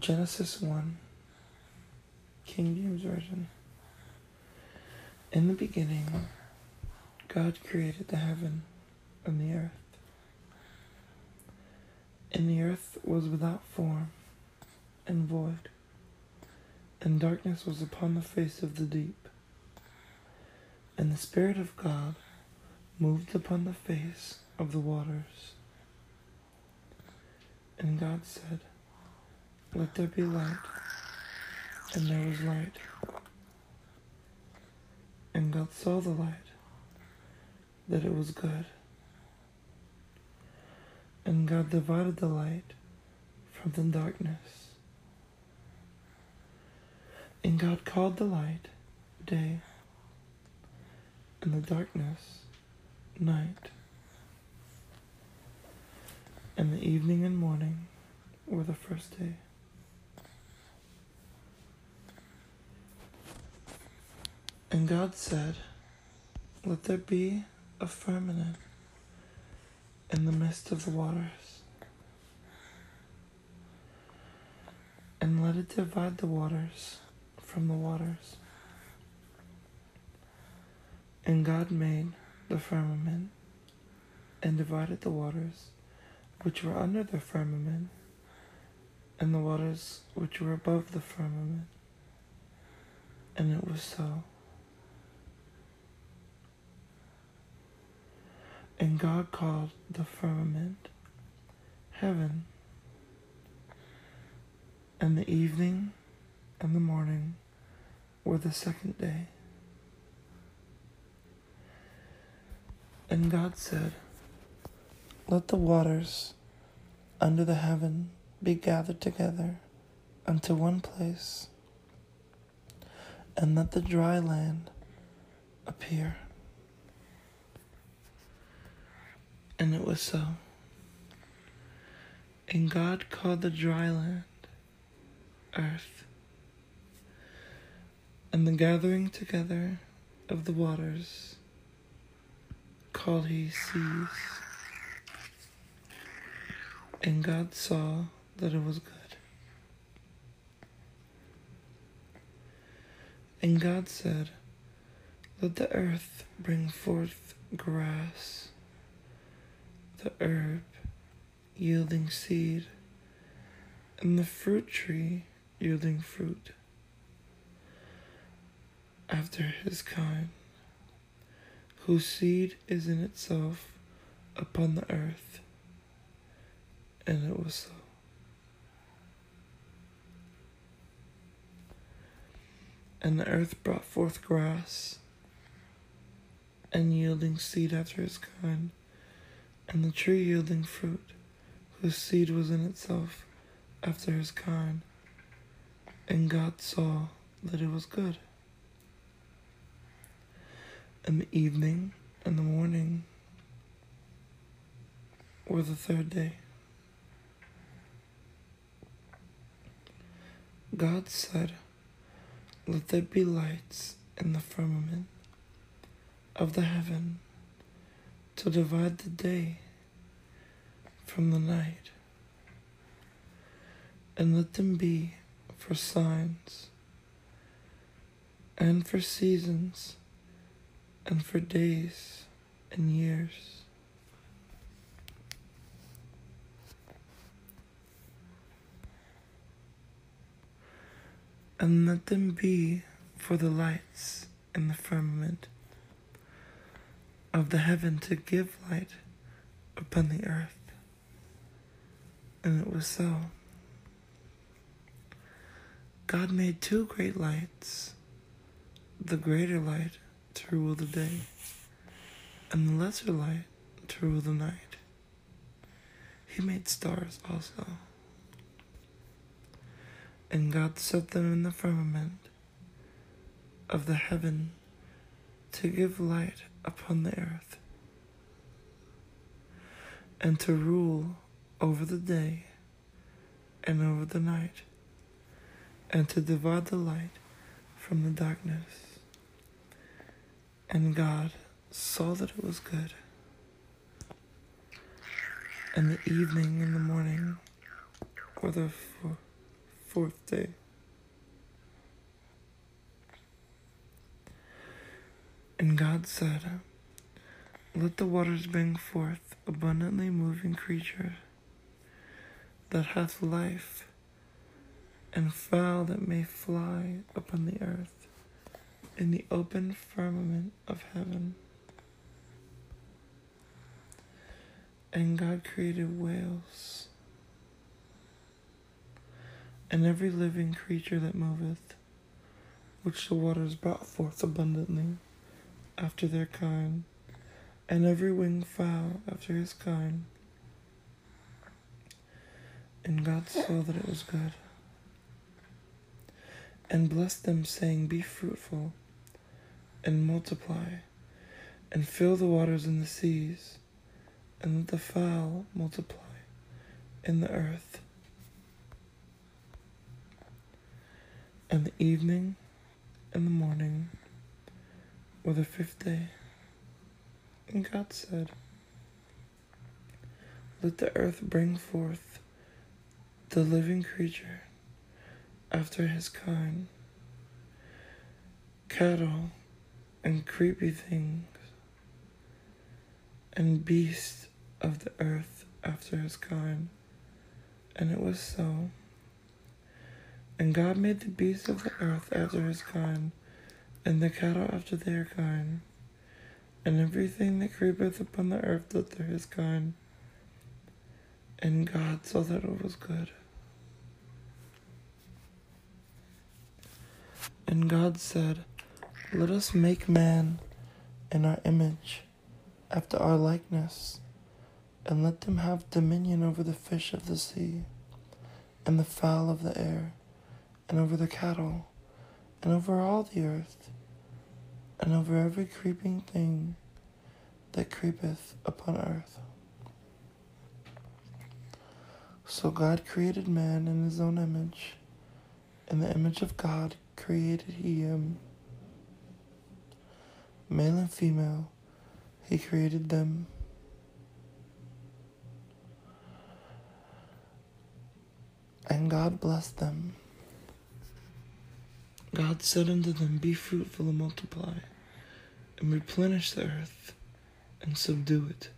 Genesis 1, King James Version. In the beginning, God created the heaven and the earth. And the earth was without form and void, and darkness was upon the face of the deep. And the Spirit of God moved upon the face of the waters. And God said, "Let there be light," and there was light. And God saw the light, that it was good. And God divided the light from the darkness. And God called the light day, and the darkness night. And the evening and morning were the first day. And God said, "Let there be a firmament in the midst of the waters, and let it divide the waters from the waters." And God made the firmament, and divided the waters which were under the firmament, and the waters which were above the firmament. And it was so. And God called the firmament heaven. And the evening and the morning were the second day. And God said, "Let the waters under the heaven be gathered together unto one place, and let the dry land appear." And it was so. And God called the dry land earth, and the gathering together of the waters called he seas. And God saw that it was good. And God said, "Let the earth bring forth grass, the herb yielding seed, and the fruit tree yielding fruit after his kind, whose seed is in itself upon the earth." And it was so. And the earth brought forth grass, and yielding seed after its kind, and the tree yielding fruit, whose seed was in itself after his kind. And God saw that it was good. And the evening and the morning were the third day. God said, "Let there be lights in the firmament of the heaven, to divide the day from the night, and let them be for signs, and for seasons, and for days and years." And let them be for the lights in the firmament of the heaven, to give light upon the earth. And it was so. God made two great lights, the greater light to rule the day, and the lesser light to rule the night. He made stars also. And God set them in the firmament of the heaven, to give light upon the earth, and to rule over the day and over the night, and to divide the light from the darkness. And God saw that it was good. And the evening and the morning were the fourth day. And God said, let the waters bring forth abundantly moving creature that hath life, and fowl that may fly upon the earth in the open firmament of heaven. And God created whales, and every living creature that moveth, which the waters brought forth abundantly after their kind, and every winged fowl after his kind. And God saw that it was good, and blessed them, saying, be fruitful, and multiply, and fill the waters in the seas, and let the fowl multiply in the earth. And the evening and the morning were the fifth day. And God said, let the earth bring forth the living creature after his kind, cattle and creepy things, and beasts of the earth after his kind. And it was so. And God made the beasts of the earth after his kind, and the cattle after their kind, and everything that creepeth upon the earth after his kind. And God saw that it was good. And God said, let us make man in our image, after our likeness, and let them have dominion over the fish of the sea, and the fowl of the air, and over the cattle, and over all the earth, and over every creeping thing that creepeth upon earth. So God created man in his own image. In the image of God created he him. Male and female he created them. And God blessed them. God said unto them, be fruitful and multiply, and replenish the earth, and subdue it,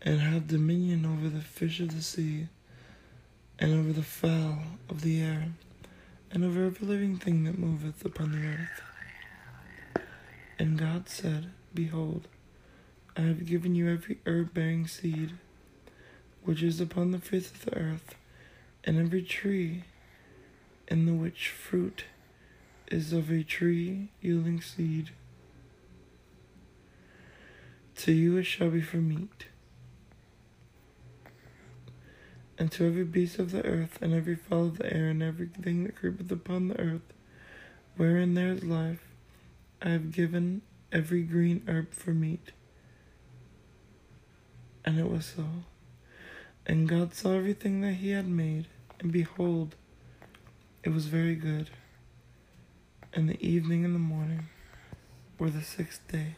and have dominion over the fish of the sea, and over the fowl of the air, and over every living thing that moveth upon the earth. And God said, behold, I have given you every herb-bearing seed, which is upon the face of the earth, and every tree, in the which fruit is of a tree yielding seed. To you it shall be for meat. And to every beast of the earth, and every fowl of the air, and everything that creepeth upon the earth, wherein there is life, I have given every green herb for meat. And it was so. And God saw everything that he had made, and behold, it was very good. And the evening and the morning were the sixth day.